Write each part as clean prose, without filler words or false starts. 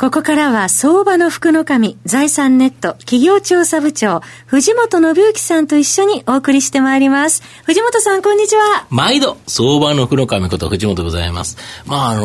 ここからは相場の福の神、財産ネット企業調査部長藤本信之さんと一緒にお送りしてまいります。藤本さん、こんにちは。毎度相場の福の神こと藤本でございます。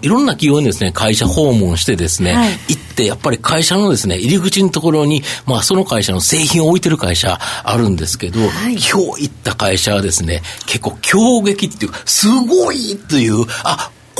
いろんな企業にですね、会社訪問してですね、行ってやっぱり会社のですね、入り口のところにその会社の製品を置いてる会社あるんですけど、今日行った会社はですね、結構驚撃っていうか、すごいっていう、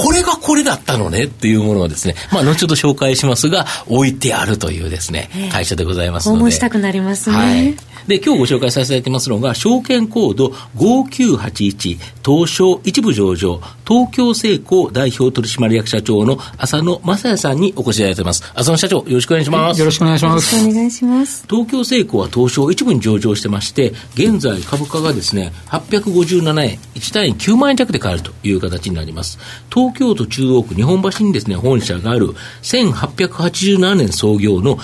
これがこれだったのねっていうものをですね、後ほど紹介しますが、置いてあるというですね、会社でございますので。訪問したくなりますね。で、今日ご紹介させていただいてますのが、証券コード5981、東証一部上場、東京製鋼代表取締役社長の浅野雅也さんにお越しいただいています。浅野社長、よろしくお願いします。よろしくお願いします。よろしくお願いします。東京製鋼は東証一部に上場してまして、現在株価がですね、857円、1単位9万円弱で買えるという形になります。東京都中央区日本橋にですね、本社がある1887年創業の老舗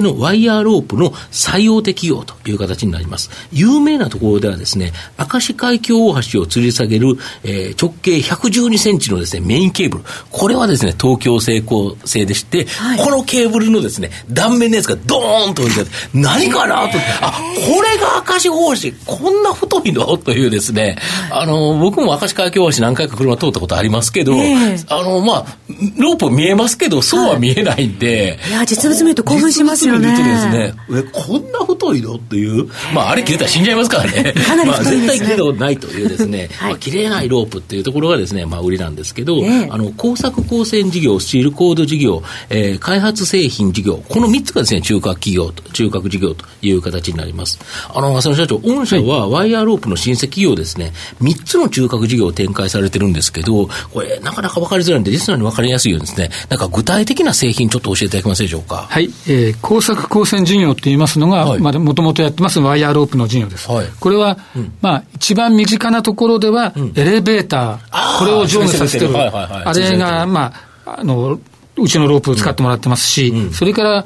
のワイヤーロープの最大手企業という形になります。有名なところではですね、明石海峡大橋を吊り下げる、直径112センチのですね、メインケーブル、これはですね、東京製鋼製でして、このケーブルのですね、断面のやつがドーンと降りて、何かなと、これが明石大橋、こんな太いのというですね、僕も明石海峡大橋何回か車通ったことありますけど、ロープ見えますけど、そうは見えないんで、いや、実物見ると興奮しますよね。実物見るとですね、こんな太いのっていう、あれ切れたら死んじゃいますからね。かなり太いですね。絶対切れたことないというですね、切れないロープっていうところがですね、売りなんですけど、工作光線事業、スチールコード事業、開発製品事業、この3つがですね、中核事業という形になります。浅野社長、御社はワイヤーロープの新設企業ですね、3つの中核事業を展開されてるんですけど、これなかなか分かりづらいんで、実際に分かりやすいようにですね、なんか具体的な製品ちょっと教えていただけますでしょうか。工作光線事業といいますのが、もともとやってますワイヤーロープの事業です。これは、一番身近なところでは、エレベーター、これを上下させてる、あれが、うちのロープを使ってもらってますし、それから、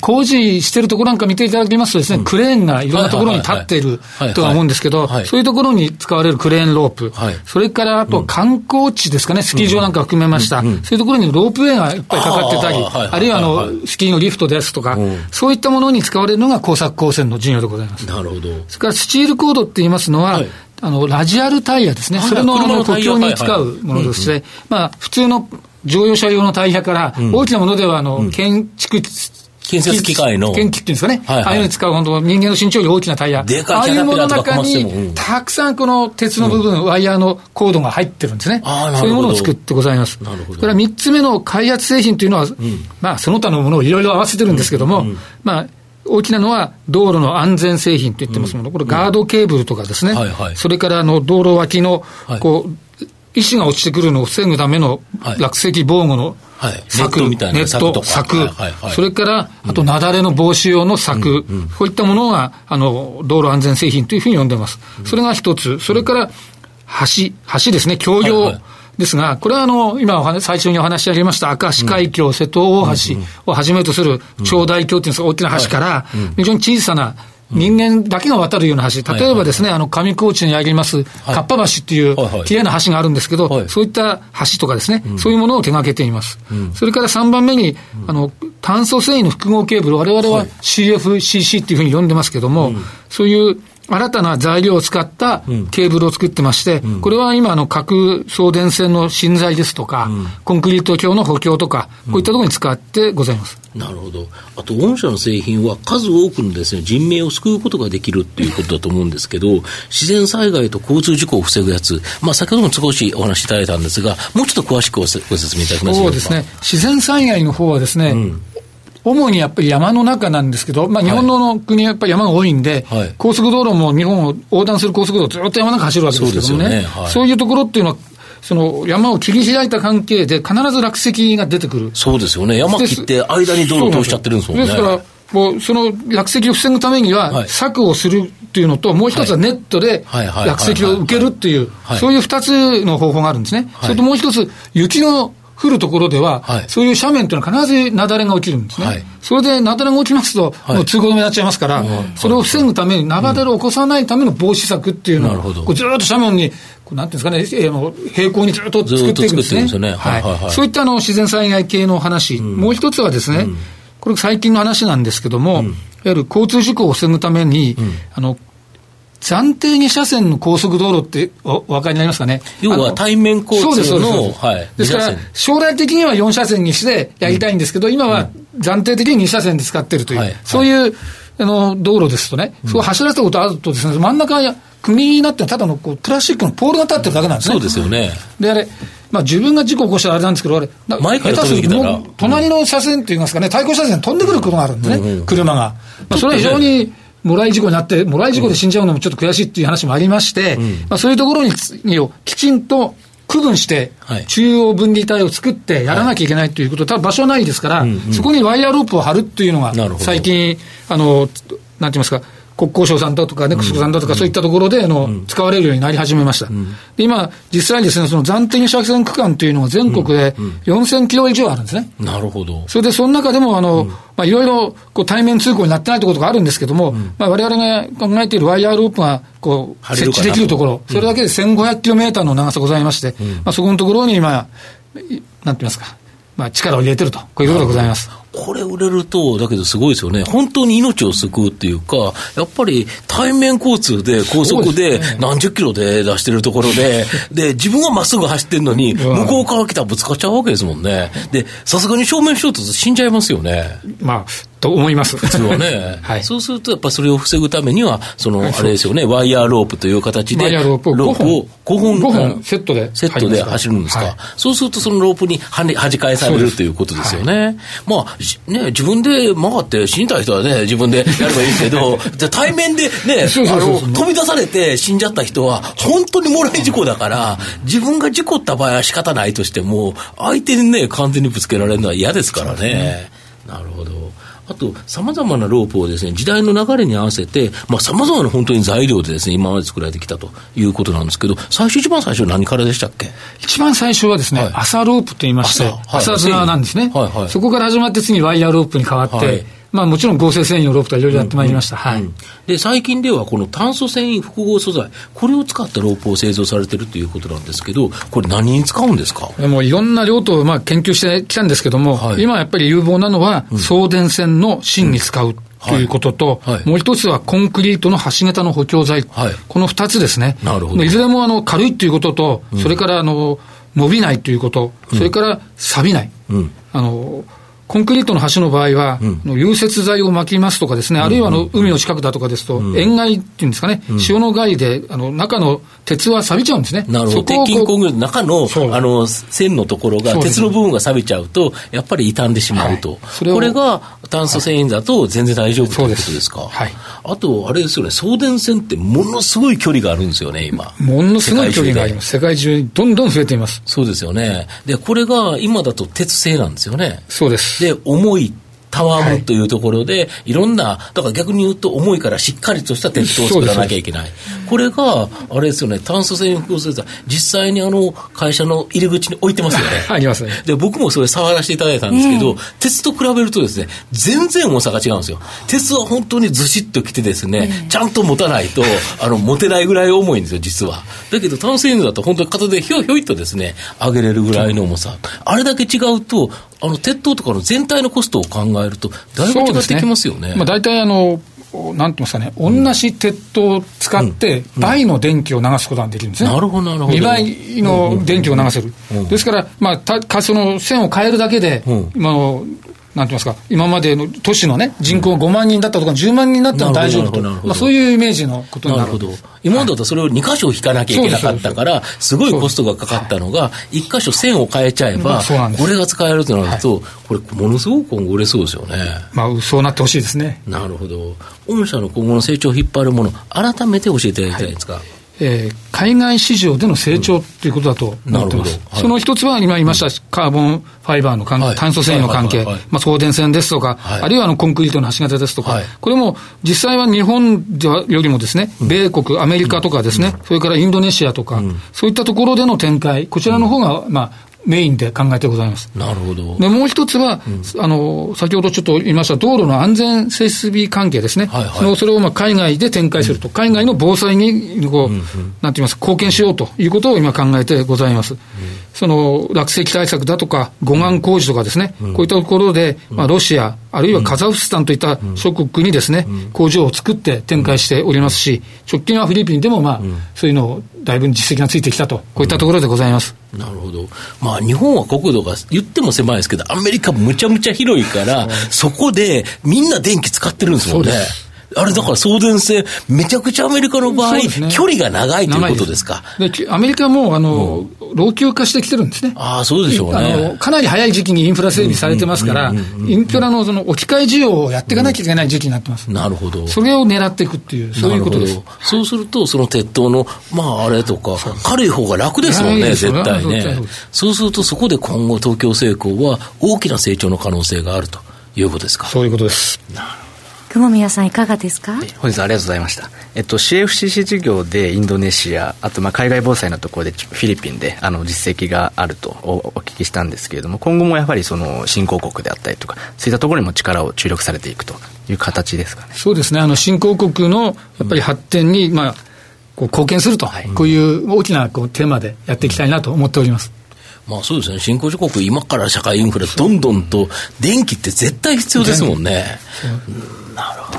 工事してるところなんか見ていただきますとですね、クレーンがいろんなところに立っているとは思うんですけど、そういうところに使われるクレーンロープ、それからあと観光地ですかね、スキー場なんか含めました、そういうところにロープウェイがいっぱいかかってたり、あるいはスキーのリフトですとか、そういったものに使われるのが工作光線の事業でございます。なるほど。それからスチールコードって言いますのは、ラジアルタイヤですね、それの補強に使うものとして、普通の乗用車用のタイヤから、大きなものでは建設機械の。建築っていうんですかね。ああいうのに使う、本当人間の身長より大きなタイヤ。ああいうものの中に、たくさんこの鉄の部分、ワイヤーのコードが入ってるんですね。そういうものを作ってございます。それから3つ目の開発製品というのは、その他のものをいろいろ合わせてるんですけども、大きなのは道路の安全製品と言ってますもの。これガードケーブルとかですね。それから道路脇の、石が落ちてくるのを防ぐための落石防護の柵、ネット、柵、それからあと雪崩の防止用の柵、こういったものが道路安全製品というふうに呼んでます。それが一つ。それから橋ですね、橋梁ですが、これは今最初にお話し上げました明石海峡、瀬戸大橋をはじめとする長大橋という大きな橋から非常に小さな人間だけが渡るような橋、例えばですね、上高地にあります、かっぱ橋っていう、きれいな橋があるんですけど、そういった橋とかですね、そういうものを手がけています。それから3番目に、炭素繊維の複合ケーブル、我々は CFCC っていうふうに呼んでますけども、そういう新たな材料を使ったケーブルを作ってまして、これは今、核送電線の芯材ですとか、コンクリート橋の補強とか、こういったところに使ってございます。なるほど。あと御社の製品は数多くのですね、人命を救うことができるということだと思うんですけど、自然災害と交通事故を防ぐやつ、先ほども少しお話しいただいたんですが、もうちょっと詳しくご説明いただけますか。そうですね。自然災害の方はですね、主にやっぱり山の中なんですけど、日本の国はやっぱり山が多いんで、高速道路も日本を横断する高速道路ずっと山の中走るわけですけどもね。そうですよね。そういうところっていうのは、その山を切り開いた関係で必ず落石が出てくる。そうですよね。山切って間に道路通しちゃってるんですもんね。ですからもうその落石を防ぐためには柵をするっていうのと、もう一つはネットで落石を受けるっていう、そういう二つの方法があるんですね。それともう一つ、雪の降るところでは、はい、そういう斜面というのは必ず雪崩が落ちるんですね、はい、それで雪崩が落ちますと、はい、もう通行止めになっちゃいますから、はい、それを防ぐために、雪崩を起こさないための防止策っていうのを、こうずっと斜面になんていうんですかね、平行にずっと作っていくんですね。そういった自然災害系の話、うん、もう一つはですね、うん、これ最近の話なんですけども、うん、いわゆる交通事故を防ぐために、うん、暫定2車線の高速道路ってお分かりになりますかね。要は対面交通の、はい、ですから将来的には4車線にしてやりたいんですけど、うん、今は暫定的に2車線で使ってるという、はい、そういう道路ですとね、うん、そう走らせたことあるとですね、真ん中が組になってただのこうプラスチックのポールが立ってるだけなんですね。そうですよね。であれ、まあ、自分が事故を起こしたらあれなんですけど、あれ前から飛んできたら隣の車線といいますかね、対向車線飛んでくることがあるんですね、うん、車が、まあ、それは非常にもらい事故になって、もらい事故で死んじゃうのもちょっと悔しいっていう話もありまして、うん、まあ、そういうところをきちんと区分して、はい、中央分離帯を作ってやらなきゃいけないということ、ただ場所ないですから、うんうん、そこにワイヤーロープを張るっていうのが、最近、なんて言いますか、国交省さんだとか、ね、国交省さんだとか、そういったところで使われるようになり始めました。で今、実際にですね、その暫定車線区間というのが全国で4000キロ以上あるんですね。なるほど。それで、その中でも、いろいろ対面通行になってないところとかあるんですけども、まあ、我々が考えているワイヤーロープがこう設置できるところ、それだけで1500キロメーターの長さございまして、まあ、そこのところに今、なんて言いますか、まあ、力を入れてると、こういうことでございます。これ売れると、だけどすごいですよね。本当に命を救うっていうか、やっぱり対面交通で高速で何十キロで出してるところで、で、自分はまっすぐ走ってるのに、向こうから来たらぶつかっちゃうわけですもんね。で、さすがに正面衝突死んじゃいますよね。まあ、と思います。普通はね。はい、そうすると、やっぱりそれを防ぐためには、あれですよね、ワイヤーロープという形で、ロープを5本セットで走るんですか。はい、そうすると、そのロープにはじ返されるということですよね。はい、まあね、自分で曲がって死にたい人はね、自分でやればいいけど、じゃ対面でね、飛び出されて死んじゃった人は、本当にもらい事故だから、自分が事故った場合は仕方ないとしても、相手にね、完全にぶつけられるのは嫌ですからね。なるほど。あと、様々なロープをですね、時代の流れに合わせて、まあ、様々な本当に材料でですね、今まで作られてきたということなんですけど、一番最初何からでしたっけ？一番最初はですね、はい、朝ロープと言いまして、朝綱なんですね、はいはい。そこから始まって次ワイヤーロープに変わって、はい、まあ、もちろん合成繊維のロープとかいろいろやってまいりました、うんうん、はい。で、最近ではこの炭素繊維複合素材、これを使ったロープを製造されているということなんですけど、これ何に使うんですか？もういろんな用途をまあ研究してきたんですけども、はい、今やっぱり有望なのは、うん、送電線の芯に使うということと、うんはいはい、もう一つはコンクリートの橋桁の補強材、はい、この二つですね。なるほど。いずれも軽いということと、うん、それから伸びないということ、うん、それから錆びない、うん、コンクリートの橋の場合は、うん、融雪剤を巻きますとかですね、あるいは海の近くだとかですと、うん、塩害っていうんですかね、うん、塩の害で中の鉄は錆びちゃうんですね。なるほど。鉄筋コンクリートの中の、線のところが、ね、鉄の部分が錆びちゃうとやっぱり傷んでしまうと、はい、これが炭素繊維だと全然大丈夫ということですか。はい、あとあれですよね、送電線ってものすごい距離があるんですよね。今ものすごい距離があります。世界中にどんどん増えています。そうですよね。でこれが今だと鉄製なんですよね。そうです。で重いたわむというところで、はい、いろんなだから逆に言うと重いからしっかりとした鉄塔を作らなきゃいけない。これがあれですよね、炭素繊維複合素材、実際に会社の入り口に置いてますよね。ありますね。で僕もそれ触らせていただいたんですけど、鉄と比べるとですね、全然重さが違うんですよ。鉄は本当にずしっときてですね、ちゃんと持たないと持てないぐらい重いんですよ実は。だけど炭素繊維だと本当に片手でひょいひょいとですね上げれるぐらいの重さ、あれだけ違うと鉄塔とかの全体のコストを考えるとだいぶ違ってきますよね。まあ、大体なんて言いますかね、同じ鉄塔を使って倍の電気を流すことができるんですね。なるほどなるほど。2倍の電気を流せる、うんうんうん、ですから、まあ、その線を変えるだけで、うん、なんて言いますか、今までの都市の、ね、人口が5万人だったとか10万人だったら大丈夫と、まあ、そういうイメージのことになる。なるほど。今までだとそれを2箇所引かなきゃいけなかったから、はい、すごいコストがかかったのが1箇所線を変えちゃえば、はい、これが使えるとなると、はい、これものすごく今後売れそうですよね。まあ、そうなってほしいですね。なるほど。御社の今後の成長を引っ張るもの、改めて教えていただきたいですか。はい、海外市場での成長ということだと思っています、はい、その一つは今言いました、うん、カーボンファイバーの、はい、炭素繊維の関係、はいはいはい、まあ、送電線ですとか、はい、あるいはコンクリートの橋型ですとか、はい、これも実際は日本ではよりもですね、うん、米国アメリカとかですね、うん、それからインドネシアとか、うん、そういったところでの展開、こちらの方が、まあメインで考えてございます。なるほど。でもう一つは、先ほどちょっと言いました道路の安全設備関係ですね、はいはい、それを海外で展開すると、海外の防災になんて言います貢献しようということを今考えてございます。その落石対策だとか護岸工事とかですね、こういったところで、ロシアあるいはカザフスタンといった諸国にですね、工場を作って展開しておりますし、直近はフィリピンでもそういうのをだいぶ実績がついてきたと、こういったところでございます。なるほど。日本は国土が言っても狭いですけど、アメリカむちゃむちゃ広いからそこでみんな電気使ってるんですもんね。あれだから送電線、めちゃくちゃアメリカの場合、ね、距離が長いということですか。でアメリカも老朽化してきてるんですね。ああ、そうでしょうね。かなり早い時期にインフラ整備されてますから、インフラのその置き換え需要をやっていかなきゃいけない時期になってます。なるほど。それを狙っていくっていう、そういうことです。そうするとその鉄塔のあれとか軽い方が楽ですもんね、絶対ね。そうするとそこで今後東京製鋼は大きな成長の可能性があるということですか。そういうことです。雲宮さんいかがですか。本日はありがとうございました。CFCC 事業でインドネシア、あと海外防災のところでフィリピンで実績があるとお聞きしたんですけれども、今後もやはりその新興国であったりとかそういったところにも力を注力されていくという形ですかね。そうですね。新興国のやっぱり発展に貢献すると、こういう大きなテーマでやっていきたいなと思っております。そうですね。新興諸国今から社会インフラどんどんと電気って絶対必要ですもんね。なるほど。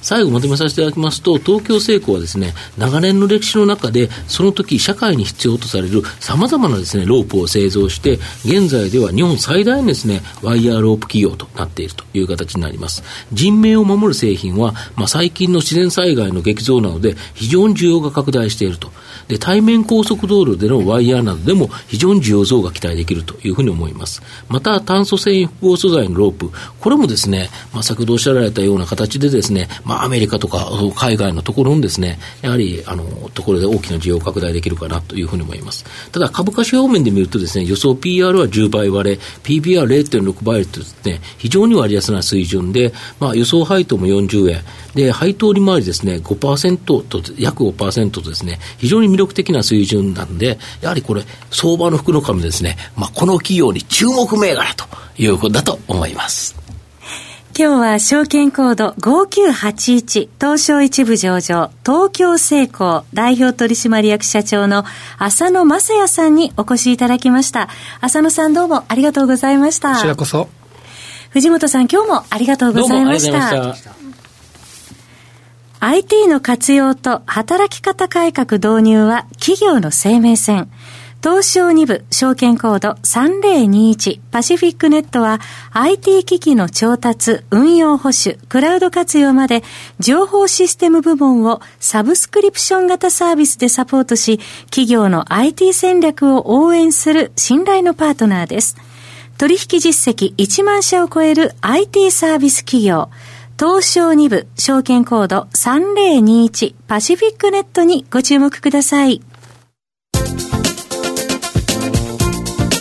最後まとめさせていただきますと、東京製鋼はですね、長年の歴史の中でその時社会に必要とされるさまざまなですねロープを製造して、現在では日本最大のですねワイヤーロープ企業となっているという形になります。人命を守る製品は、最近の自然災害の激増なので非常に需要が拡大していると。で、対面高速道路でのワイヤーなどでも非常に需要増が期待できるというふうに思います。また炭素繊維複合素材のロープ、これもですね、先ほどおっしゃられたような形でですね、アメリカとか海外のところのですね、やはりところで大きな需要拡大できるかなというふうに思います。ただ株価指標面で見るとですね、予想 PR は10倍割れ、 PBR0.6 倍とですね、非常に割安な水準で、予想配当も40円で、配当利回りですね 5% と約 5% とですね、非常に魅力的な水準なんで、やはりこれ相場の福の神ですね、この企業に注目銘柄ということだと思います。今日は証券コード5981東証一部上場東京製鋼代表取締役社長の浅野雅也さんにお越しいただきました。浅野さん、どうもありがとうございました。こちらこそ。藤本さん、今日もありがとうございました。どうもありがとうございました。IT の活用と働き方改革導入は企業の生命線。東証2部証券コード3021パシフィックネットは IT 機器の調達、運用保守、クラウド活用まで情報システム部門をサブスクリプション型サービスでサポートし、企業の IT 戦略を応援する信頼のパートナーです。取引実績1万社を超える IT サービス企業。東証2部証券コード3021パシフィックネットにご注目ください。